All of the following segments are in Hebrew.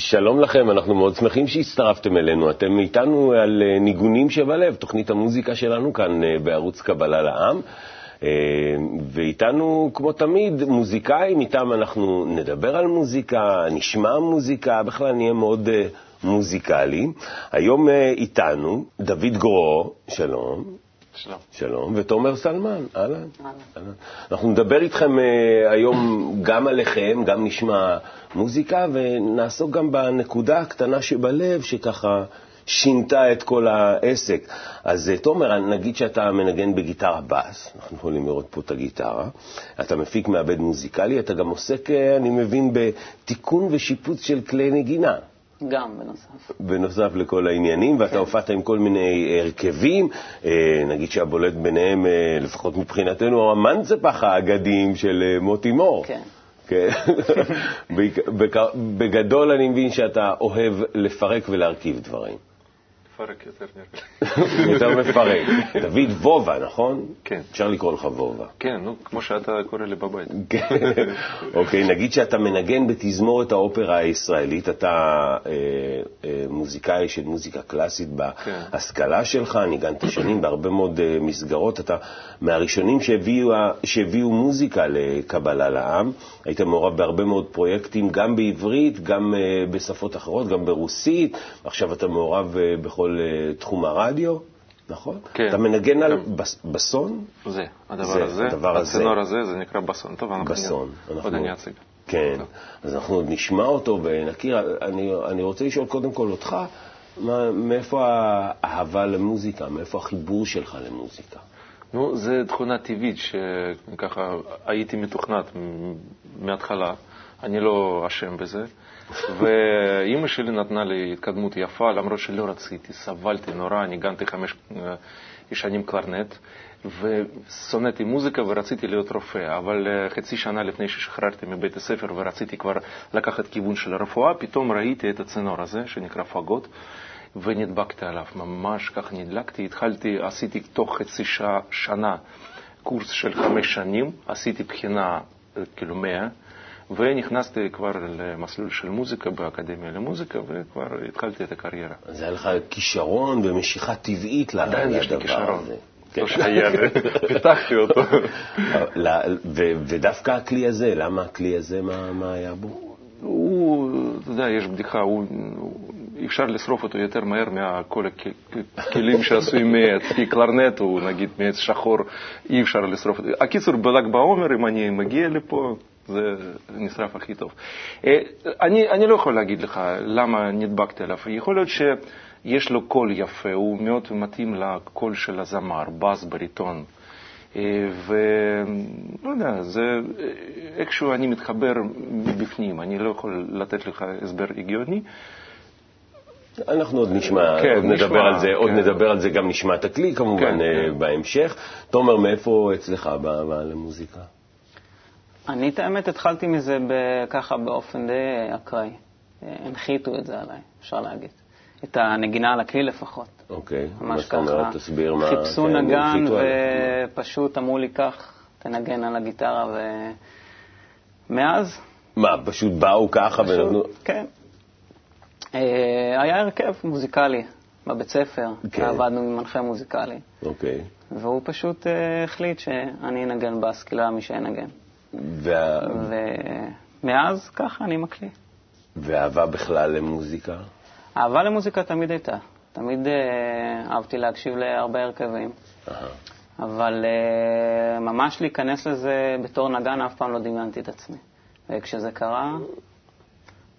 שלום לכם, אנחנו מאוד שמחים שהצטרפתם אלינו. אתם איתנו על ניגונים שבלב, תוכנית המוזיקה שלנו כאן בערוץ קבלה לעם. ואיתנו, כמו תמיד, מוזיקאים, איתם אנחנו נדבר על מוזיקה, נשמע מוזיקה, בכלל נהיה מאוד מוזיקלי. היום איתנו דוד גרו, שלום. שלום. שלום, ותומר סלמן, אהלן. אנחנו נדבר איתכם היום גם עליכם, גם נשמע מוזיקה, ונעסוק גם בנקודה הקטנה שבלב, שככה שינתה את כל העסק. אז תומר, נגיד שאתה מנגן בגיטרה בס, אנחנו יכולים לראות פה את הגיטרה, אתה מפיק מעבד מוזיקלי, אתה גם עוסק, אני מבין, בתיקון ושיפוץ של כלי נגינה. גם בנוסף. בנוסף לכל העניינים, ואתה הופעת עם כל מיני הרכבים, נגיד שהבולט ביניהם, לפחות מבחינתנו, המנצפח האגדים של מוטי מור. כן. בגדול אני מבין שאתה אוהב לפרק ולהרכיב דברים. לפרק יותר נראה. יותר מפרק. דוד וובה, נכון? כן. אפשר לקרוא לך וובה. כן, כמו שאתה קורא לי בבית. אוקיי, נגיד שאתה מנגן בתזמורת האופרה הישראלית, אתה מוזיקאי של מוזיקה קלאסית בהשכלה שלך, ניגנת שנים בהרבה מאוד מסגרות, אתה מהראשונים שהביאו מוזיקה לקבלה לעם, היית מעורב בהרבה מאוד פרויקטים, גם בעברית, גם בשפות אחרות, גם ברוסית, עכשיו אתה מעורב בכל תחום הרדיו, נכון? כן. אתה מנגן על בסון? זה, הדבר הזה. הצינור הזה, זה נקרא בסון. טוב, עוד אני אציג. כן, אז אנחנו עוד נשמע אותו ונכיר. אני רוצה לשאול קודם כל אותך, מאיפה האהבה למוזיקה, מאיפה החיבור שלך למוזיקה? נו, זו תכונה טבעית שככה הייתי מתוכנת מההתחלה, אני לא אשם בזה. ואמא שלי נתנה לי התקדמות יפה, למרות שלא רציתי, סבלתי נורא, ניגנתי 5 שנים קלרנט, ושונאתי מוזיקה ורציתי להיות רופא, אבל חצי שנה לפני ששחררתי מבית הספר ורציתי כבר לקחת כיוון של הרפואה, פתאום ראיתי את הצינור הזה שנקרא פגות, ונדבקתי עליו, ממש כך נדלקתי, עשיתי תוך חצי שנה קורס של 5 שנים, עשיתי בחינה כאילו 100, ונכנסתי כבר למסלול של מוזיקה באקדמיה למוזיקה, וכבר התחלתי את הקריירה. אז היה לך כישרון ומשיכה טבעית לדבר הזה. עדיין יש לי כישרון. לא שהיה, פיתחתי אותו. ודווקא הכלי הזה, למה הכלי הזה, מה היה בו? הוא, אתה יודע, יש בדיחה, אפשר לשרוף אותו יותר מהר מכל הכלים שעשויים מעץ, כי קלרנט הוא נגיד מעץ שחור, אי אפשר לשרוף אותו. הקיצור, בל"ג בעומר, אם אני מגיע לפה, זה נשרף הכי טוב. אני לא יכול להגיד לך למה נדבקתי עליו. יכול להיות שיש לו קול יפה, הוא מאוד מתאים לקול של הזמר, בס בריטון. ולא יודע, זה איכשהו אני מתחבר בפנים, אני לא יכול לתת לך הסבר הגיוני. אנחנו עוד נשמע, עוד נדבר על זה, עוד נדבר על זה, גם נשמע את הכלי כמובן בהמשך. תומר, מאיפה אצלך הבאה למוזיקה? אני את האמת התחלתי מזה ככה באופן די אקראי. הנחיתו את זה עליי, אפשר להגיד. את הנגינה על הכלי לפחות. אוקיי, ממש ככה. תסביר מה... חיפשו נגן ופשוט אמרו לי כך, תנגן על הגיטרה ומאז... מה, פשוט באו ככה ונתנו... כן. היה הרכב מוזיקלי בבית ספר, עבדנו עם מנחה מוזיקלי. אוקיי. והוא פשוט החליט שאני אנגן בסקילה מי שאנגן. ומאז ככה אני מקלי. ואהבה בכלל למוזיקה? אהבה למוזיקה תמיד הייתה. תמיד אהבתי להקשיב להרבה הרכבים. אבל ממש להיכנס לזה בתור נגן אף פעם לא דמיינתי את עצמי. וכשזה קרה,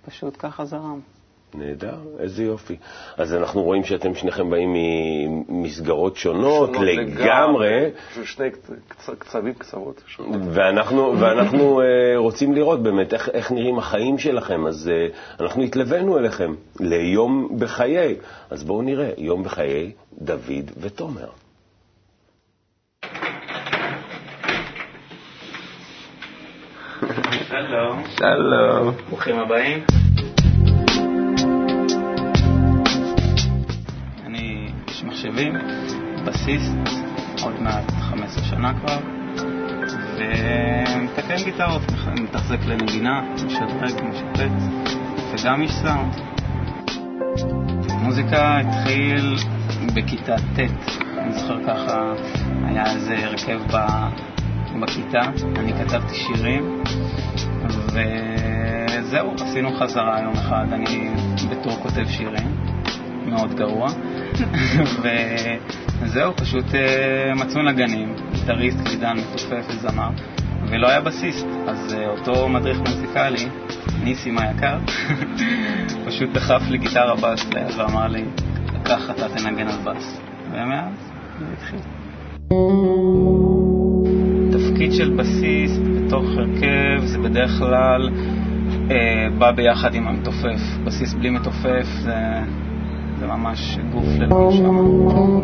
פשוט ככה זרם. נהדר, איזה יופי. אז אנחנו רואים שאתם שניכם באים ממסגרות שונות לגמרי. שני קצבים קצוות. ואנחנו רוצים לראות באמת איך נראים החיים שלכם. אז אנחנו התלווינו אליכם ליום בחיי. אז בואו נראה, יום בחיי דוד ותומר. שלום. שלום. ברוכים הבאים. מחשבים, בסיסט, עוד מעט 15 שנה כבר, ומתקן גיטרות, מתחזק לנגינה, משדרג, משפט, וגם איש סאונד. מוזיקה התחיל בכיתה ט', אני זוכר ככה, היה איזה הרכב בכיתה, אני כתבתי שירים, וזהו, עשינו חזרה יום אחד, אני בתור כותב שירים, מאוד גרוע, וזהו, פשוט מצאו נגנים, גיטריסט, קלידן, מתופף וזמר, ולא היה בסיסט, אז אותו מדריך מוזיקלי, ניסים היקר, פשוט דחף לי גיטרה בס ואמר לי, כך אתה תנגן על בס. ומאז זה התחיל. תפקיד של בסיסט בתוך הרכב זה בדרך כלל בא ביחד עם המתופף. בסיסט בלי מתופף זה ממש גוף ללבי שם.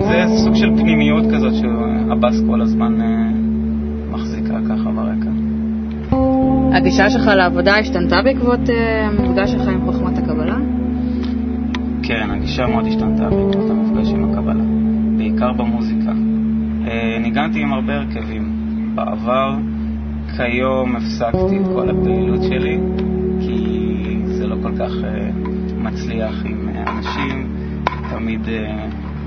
זה סוג של פנימיות כזאת שהבס כל הזמן מחזיקה ככה ברקע. הגישה שלך לעבודה השתנתה בעקבות המפגש שלך עם חוכמת הקבלה? כן, הגישה מאוד השתנתה בעקבות המפגש עם הקבלה, בעיקר במוזיקה. ניגנתי עם הרבה הרכבים בעבר, כיום הפסקתי את כל הפעילות שלי, כי זה לא כל כך מצליח עם אנשים, תמיד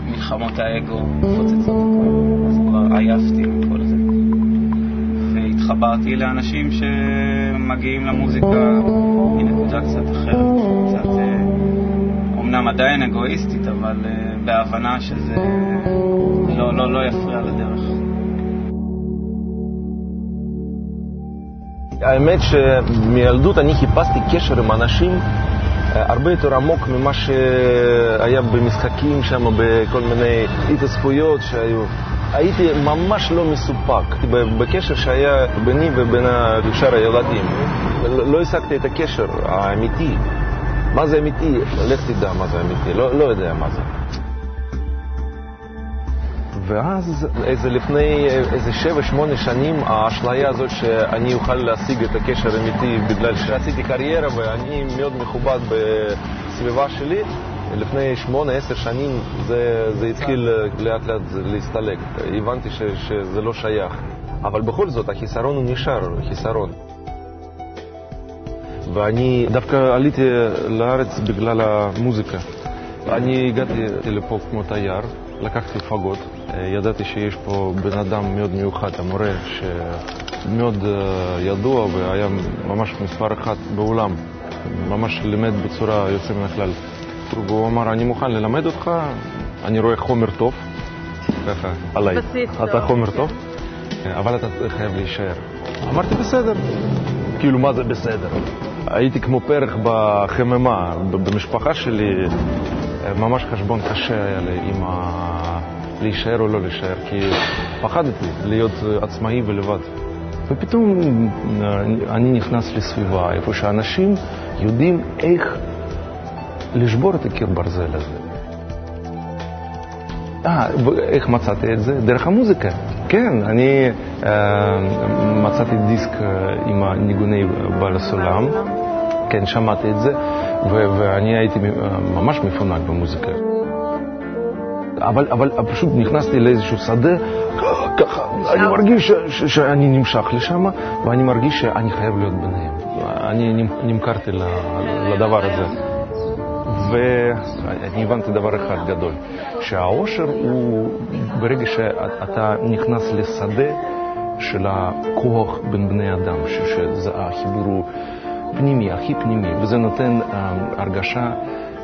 מלחמות האגו מפוצצות הכל, אז כבר עייפתי עם כל זה. חברתי לאנשים שמגיעים למוזיקה מנקודה קצת אחרת, קצת אומנם עדיין אגואיסטית, אבל בהבנה שזה לא יפריע לדרך. האמת שמילדות אני חיפשתי קשר עם אנשים הרבה יותר עמוק ממה שהיה במשחקים שם, בכל מיני התעסקויות שהיו. הייתי ממש לא מסופק בקשר שהיה ביני ובין שאר הילדים. לא השגתי את הקשר האמיתי. מה זה אמיתי? לך תדע מה זה אמיתי, לא יודע מה זה. ואז לפני 7-8 שנים האשליה הזאת שאני אוכל להשיג את הקשר האמיתי בגלל שעשיתי קריירה ואני מאוד מכובד בסביבה שלי. לפני 8-10 שנים זה התחיל לאט לאט להסתלק. הבנתי שזה לא שייך. אבל בכל זאת החיסרון הוא נשאר, חיסרון. ואני דווקא עליתי לארץ בגלל המוזיקה. אני הגעתי לפה כמו תייר, לקחתי פגות. ידעתי שיש פה בן אדם מאוד מיוחד, המורה, שמאוד ידוע והיה ממש מספר אחד בעולם. ממש לימד בצורה יוצא מן הכלל. והוא אמר, אני מוכן ללמד אותך, אני רואה חומר טוב, ככה, עליי, אתה חומר טוב, אבל אתה חייב להישאר. אמרתי, בסדר. כאילו, מה זה בסדר? הייתי כמו פרח בחממה, במשפחה שלי, ממש חשבון קשה היה לי עם להישאר או לא להישאר, כי פחדתי להיות עצמאי ולבד. ופתאום אני נכנס לסביבה, איפה שאנשים יודעים איך לשבור את הקיר ברזל הזה. איך מצאתי את זה? דרך המוזיקה. כן, אני מצאתי דיסק עם הניגוני בעל הסולם. כן, שמעתי את זה, ואני הייתי ממש מפונק במוזיקה. אבל פשוט נכנסתי לאיזשהו שדה, ככה, אני מרגיש שאני נמשך לשם, ואני מרגיש שאני חייב להיות ביניהם. אני נמכרתי לדבר הזה. ואני הבנתי דבר אחד גדול, שהאושר הוא ברגע שאתה נכנס לשדה של הכוח בין בני אדם, שהחיבור הוא פנימי, הכי פנימי, וזה נותן הרגשה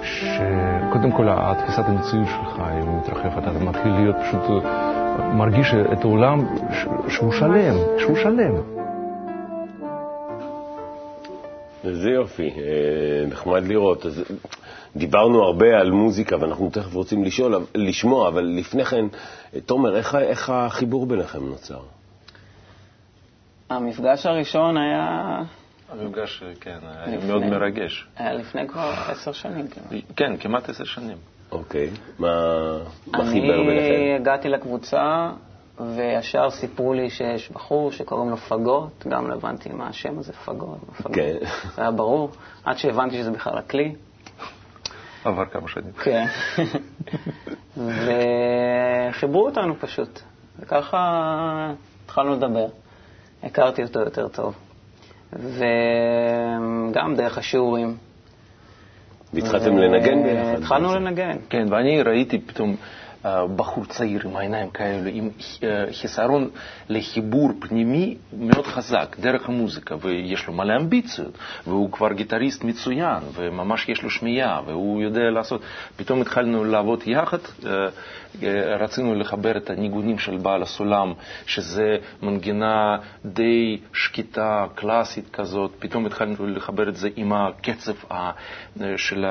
שקודם כל התפיסת המציאות שלך היא מתרחבת, אתה מתחיל להיות פשוט מרגיש את העולם שהוא שלם, שהוא שלם. זה יופי, נחמד לראות. אז דיברנו הרבה על מוזיקה, ואנחנו תכף רוצים לשמוע, אבל לפני כן, תומר, איך החיבור ביניכם נוצר? המפגש הראשון היה... המפגש, כן, היה מאוד מרגש. היה לפני כבר 10 שנים כמעט. כן, כמעט 10 שנים. אוקיי, מה חיבר ביניכם? אני הגעתי לקבוצה, וישר סיפרו לי שיש בחור שקוראים לו פגות, גם לא הבנתי מה השם הזה, פגות, כן. זה היה ברור, עד שהבנתי שזה בכלל הכלי. עבר כמה שנים. כן. וחיברו אותנו פשוט, וככה התחלנו לדבר. הכרתי אותו יותר טוב. וגם דרך השיעורים, והתחלתם לנגן ביחד? התחלנו לנגן. כן, ואני ראיתי פתאום בחור צעיר עם העיניים כאלה, עם חיסרון לחיבור פנימי מאוד חזק, דרך המוזיקה, ויש לו מלא אמביציות, והוא כבר גיטריסט מצוין, וממש יש לו שמיעה, והוא יודע לעשות. פתאום התחלנו לעבוד יחד, רצינו לחבר את הניגונים של בעל הסולם, שזה מנגינה די שקטה, קלאסית כזאת, פתאום התחלנו לחבר את זה עם הקצב של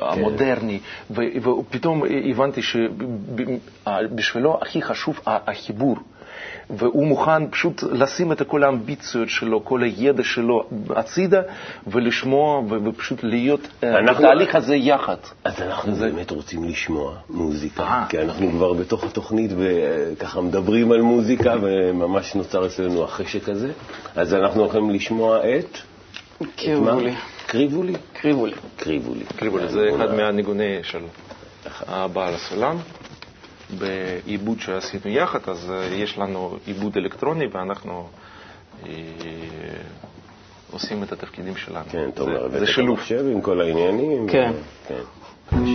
המודרני, ופתאום הבנתי ש... בשבילו הכי חשוב החיבור, והוא מוכן פשוט לשים את כל האמביציות שלו, כל הידע שלו הצידה, ולשמוע ופשוט להיות בתהליך הזה יחד. אז אנחנו באמת רוצים לשמוע מוזיקה, כי אנחנו כבר בתוך התוכנית וככה מדברים על מוזיקה וממש נוצר אצלנו החשק הזה. אז אנחנו הולכים לשמוע את קריבולי. קריבולי? קריבולי. קריבולי, זה אחד מהניגוני שלו. בעל הסולם, בעיבוד שעשינו יחד, אז יש לנו עיבוד אלקטרוני ואנחנו עושים את התפקידים שלנו. כן, טוב, זה שילוב. עם כל העניינים. כן. בבקשה.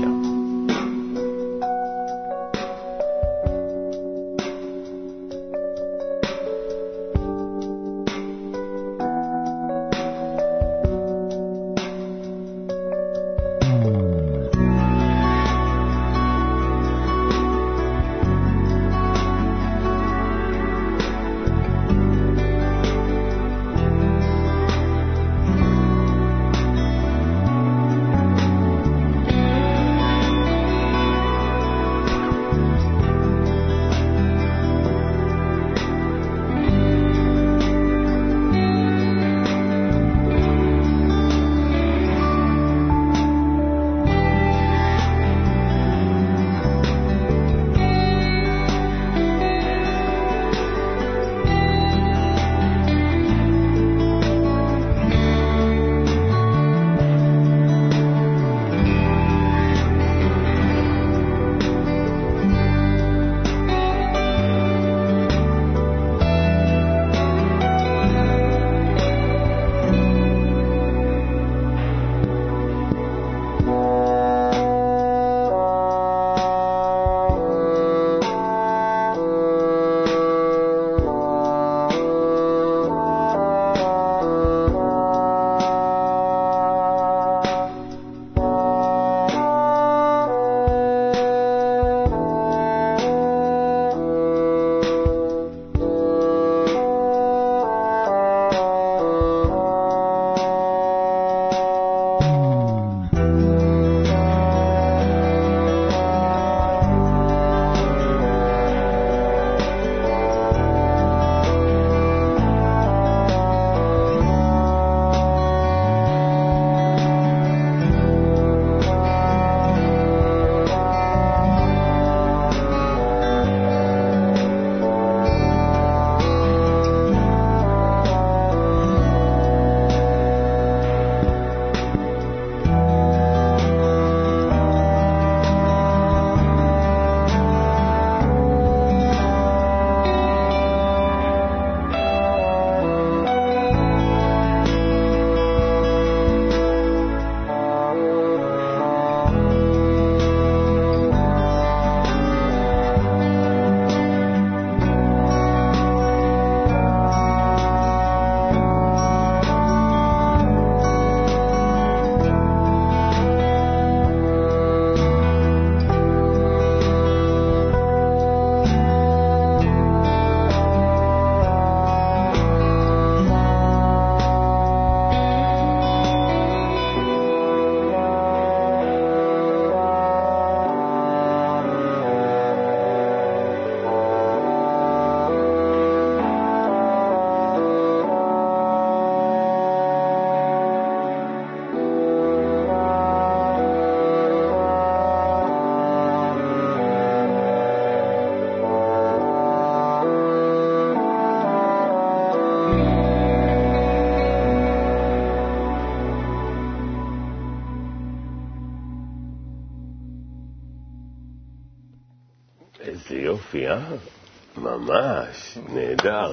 ממש, נהדר,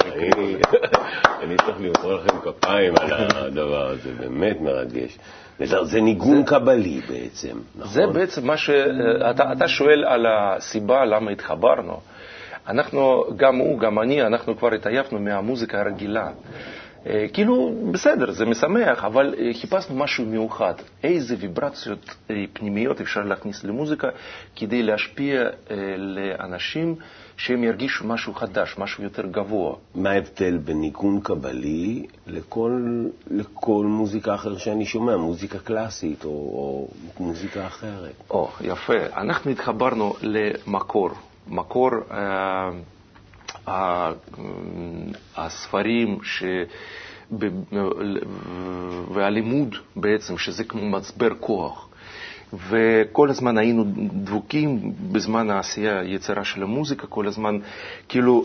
אני צריך למחוא לכם כפיים על הדבר הזה, באמת מרגש. זה ניגון קבלי בעצם, נכון? זה בעצם מה שאתה שואל על הסיבה למה התחברנו. אנחנו, גם הוא, גם אני, אנחנו כבר התעייפנו מהמוזיקה הרגילה. כאילו, בסדר, זה משמח, אבל חיפשנו משהו מיוחד. איזה ויברציות פנימיות אפשר להכניס למוזיקה כדי להשפיע לאנשים שהם ירגישו משהו חדש, משהו יותר גבוה. מה ההבדל בין ניגון קבלי לכל מוזיקה אחרת שאני שומע, מוזיקה קלאסית או מוזיקה אחרת? יפה. אנחנו התחברנו למקור. מקור הספרים והלימוד בעצם, שזה כמו מצבר כוח. וכל הזמן היינו דבוקים בזמן העשייה, יצירה של המוזיקה, כל הזמן כאילו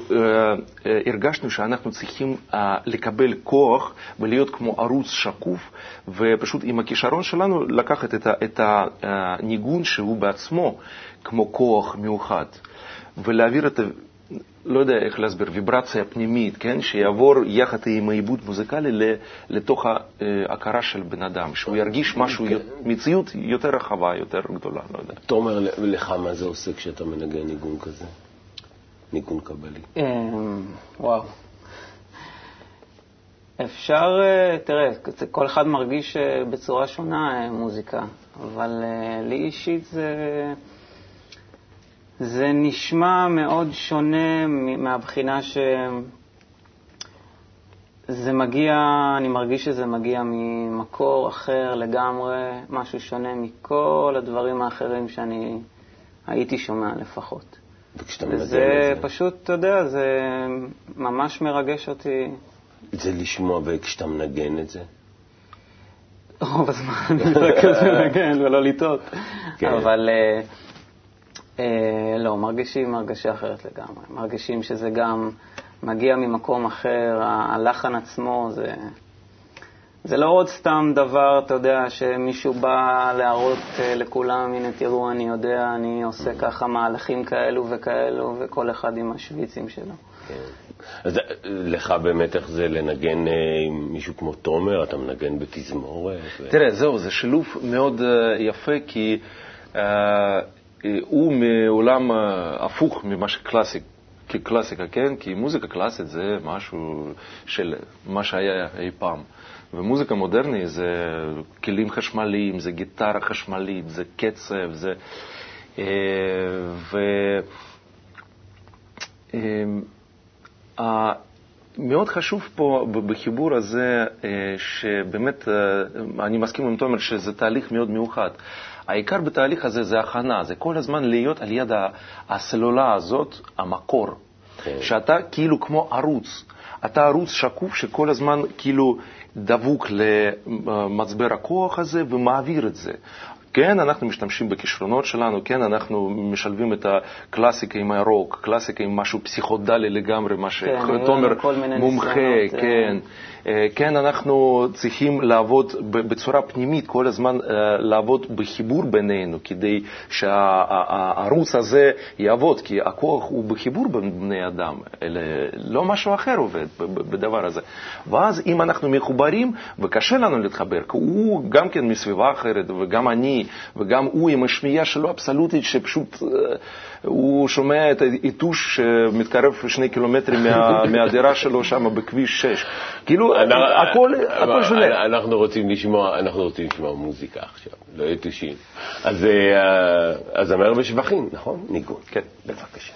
הרגשנו שאנחנו צריכים לקבל כוח ולהיות כמו ערוץ שקוף, ופשוט עם הכישרון שלנו לקחת את הניגון שהוא בעצמו כמו כוח מיוחד, ולהעביר את, לא יודע איך להסביר, ויברציה פנימית, כן? שיעבור יחד עם העיבוד מוזיקלי לתוך ההכרה של בן אדם, שהוא ירגיש משהו, מציאות יותר רחבה, יותר גדולה, לא יודע. תומר, לך מה זה עושה כשאתה מנגן ניגון כזה? ניגון קבלי. וואו. אפשר, תראה, כל אחד מרגיש בצורה שונה מוזיקה, אבל לי אישית זה נשמע מאוד שונה מהבחינה שזה מגיע, אני מרגיש שזה מגיע ממקור אחר לגמרי, משהו שונה מכל הדברים האחרים שאני הייתי שומע לפחות. וזה פשוט, אתה יודע, זה ממש מרגש אותי. זה לשמוע, וכשאתה מנגן את זה? רוב הזמן מרכז מנגן ולא לטעות. אבל לא, מרגישים הרגשה אחרת לגמרי. מרגישים שזה גם מגיע ממקום אחר, הלחן עצמו, זה לא עוד סתם דבר, אתה יודע, שמישהו בא להראות לכולם, הנה תראו, אני יודע, אני עושה ככה מהלכים כאלו וכאלו, וכל אחד עם השוויצים שלו. אז לך באמת איך זה לנגן עם מישהו כמו תומר, אתה מנגן בתזמורת? תראה, זהו, זה שילוב מאוד יפה, כי הוא מעולם הפוך ממה שקלאסי, כקלאסיקה, כן? כי מוזיקה קלאסית זה משהו של מה שהיה אי פעם. ומוזיקה מודרנית זה כלים חשמליים, זה גיטרה חשמלית, זה קצב, זה מאוד חשוב פה בחיבור הזה, שבאמת אני מסכים עם תומר שזה תהליך מאוד מיוחד. העיקר בתהליך הזה זה הכנה, זה כל הזמן להיות על יד הסלולה הזאת, המקור. שאתה כאילו כמו ערוץ, אתה ערוץ שקוף שכל הזמן כאילו דבוק למצבר הכוח הזה ומעביר את זה. כן, אנחנו משתמשים בכישרונות שלנו, כן, אנחנו משלבים את הקלאסיקה עם הרוק, קלאסיקה עם משהו פסיכודלי לגמרי, מה שתומר מומחה, כן. כן, אנחנו צריכים לעבוד בצורה פנימית, כל הזמן לעבוד בחיבור בינינו, כדי שהערוץ הזה יעבוד, כי הכוח הוא בחיבור בני אדם, לא משהו אחר עובד בדבר הזה. ואז אם אנחנו מחוברים, וקשה לנו להתחבר, כי הוא גם כן מסביבה אחרת, וגם אני, וגם הוא עם השמיעה שלו אבסולוטית, שפשוט הוא שומע את העיתוש שמתקרב 2 קילומטרים מהדירה שלו שם בכביש 6. כאילו, הכל שונה. אנחנו רוצים לשמוע מוזיקה עכשיו, לא עיתושים. אז אמר בשבחים, נכון? ניגון. כן, בבקשה.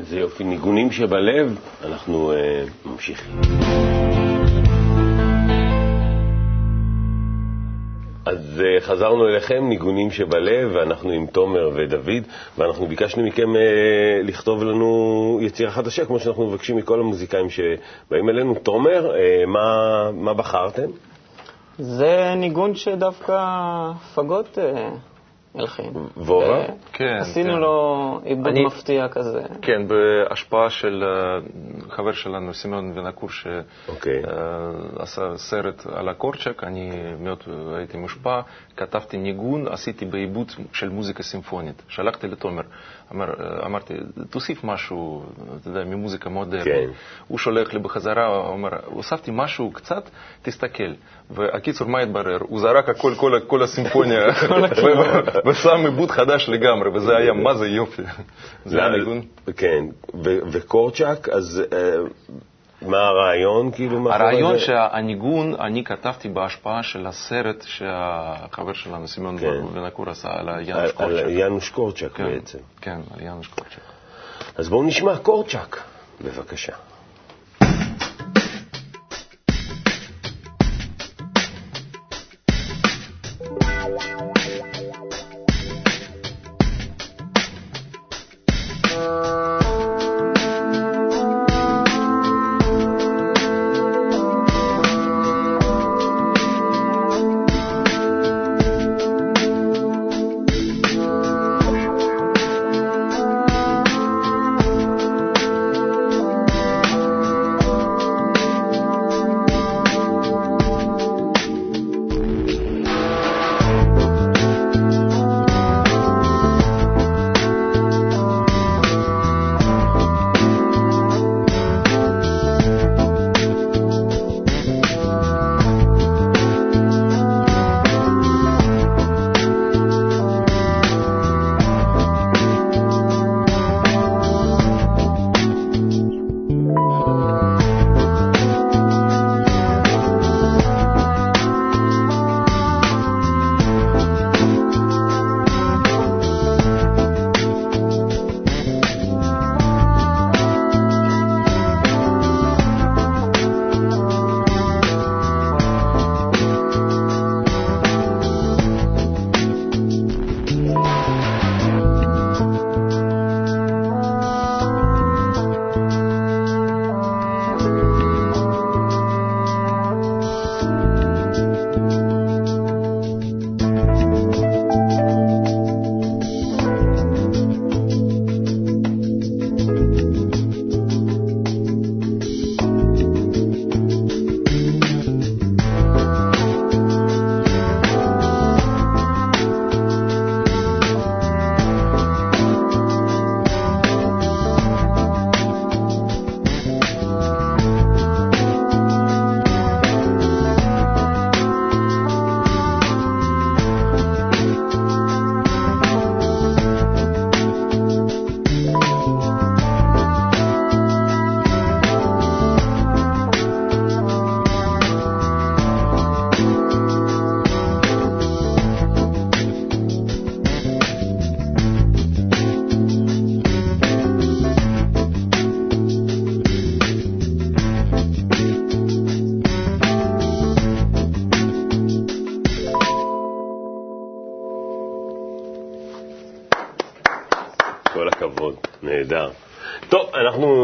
זה יופי, ניגונים שבלב, אנחנו ממשיכים. אז חזרנו אליכם, ניגונים שבלב, ואנחנו עם תומר ודוד, ואנחנו ביקשנו מכם לכתוב לנו יצירה חדשה, כמו שאנחנו מבקשים מכל המוזיקאים שבאים אלינו. תומר, מה בחרתם? זה ניגון שדווקא פגות הלחין. וורה? כן. עשינו לו עיבוד מפתיע כזה. כן, בהשפעה של חבר שלנו, סימון נקור, שעשה סרט על הקורצ'ק, אני מאוד הייתי מושפע, כתבתי ניגון, עשיתי בעיבוד של מוזיקה סימפונית. שלחתי לתומר, אמרתי, תוסיף משהו, אתה יודע, ממוזיקה מודרנית. הוא שולח לי בחזרה, אומר, הוספתי משהו קצת, תסתכל. והקיצור, מה התברר? הוא זרק כל הסימפוניה. ושם עיבוד חדש לגמרי, וזה היה מה זה יופי. זה היה ניגון. כן, וקורצ'ק, אז מה הרעיון? הרעיון שהניגון, אני כתבתי בהשפעה של הסרט שהחבר שלנו, סימון נקור, עשה על יאנוש קורצ'ק. על יאנוש קורצ'ק בעצם. כן, על יאנוש קורצ'ק. אז בואו נשמע קורצ'ק, בבקשה.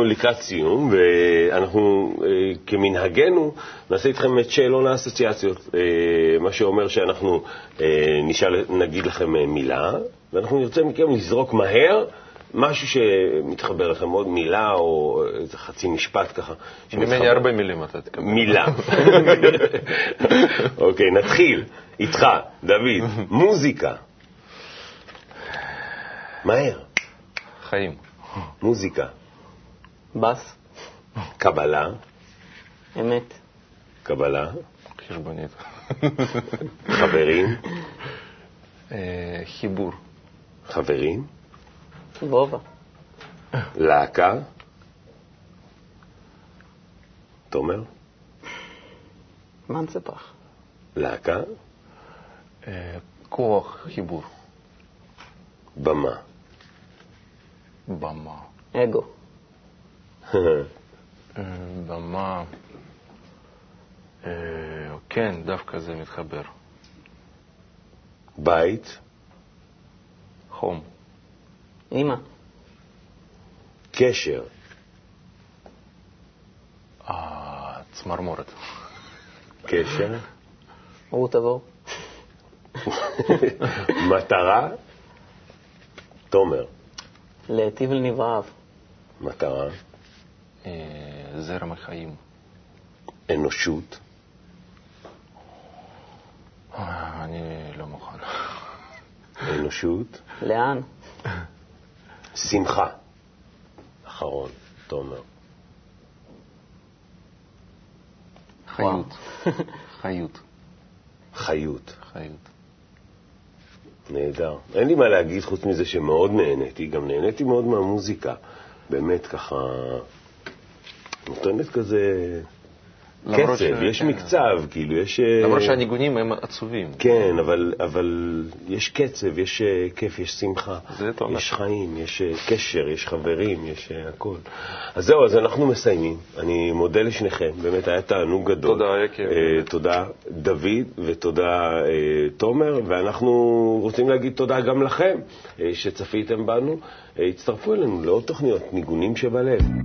לקראת סיום, ואנחנו כמנהגנו נעשה איתכם את שאלון האסוציאציות, מה שאומר שאנחנו נשאל, נגיד לכם מילה, ואנחנו נרצה מכם לזרוק מהר משהו שמתחבר לכם, עוד מילה או איזה חצי משפט ככה. ממני הרבה מילים אתה תקבל. מילה. אוקיי, נתחיל איתך, דוד. מוזיקה. מהר. חיים. מוזיקה. בס. קבלה. אמת. קבלה. חשבונית. חברים. חיבור. חברים. גובה. להקה. תומר. מנצפח. להקה. כוח. חיבור. במה. במה. אגו. במה... כן, דווקא זה מתחבר. בית? חום. אמא. קשר? צמרמורת. קשר? הוא תבוא. מטרה? תומר. להטיב לנבעיו. מטרה? זרם החיים. אנושות? אני לא מוכן. אנושות? לאן? שמחה. אחרון, תומר. חיות. חיות. חיות. חיות. נהדר. אין לי מה להגיד חוץ מזה שמאוד נהניתי. גם נהניתי מאוד מהמוזיקה. באמת ככה... נותנת כזה... קצב, יש מקצב, כאילו, יש... למרות שהניגונים הם עצובים. כן, אבל יש קצב, יש כיף, יש שמחה, יש חיים, יש קשר, יש חברים, יש הכל. אז זהו, אז אנחנו מסיימים. אני מודה לשניכם, באמת היה תענוג גדול. תודה, יקי. תודה, דוד, ותודה, תומר, ואנחנו רוצים להגיד תודה גם לכם, שצפיתם בנו. הצטרפו אלינו לעוד תוכניות, ניגונים שבלב.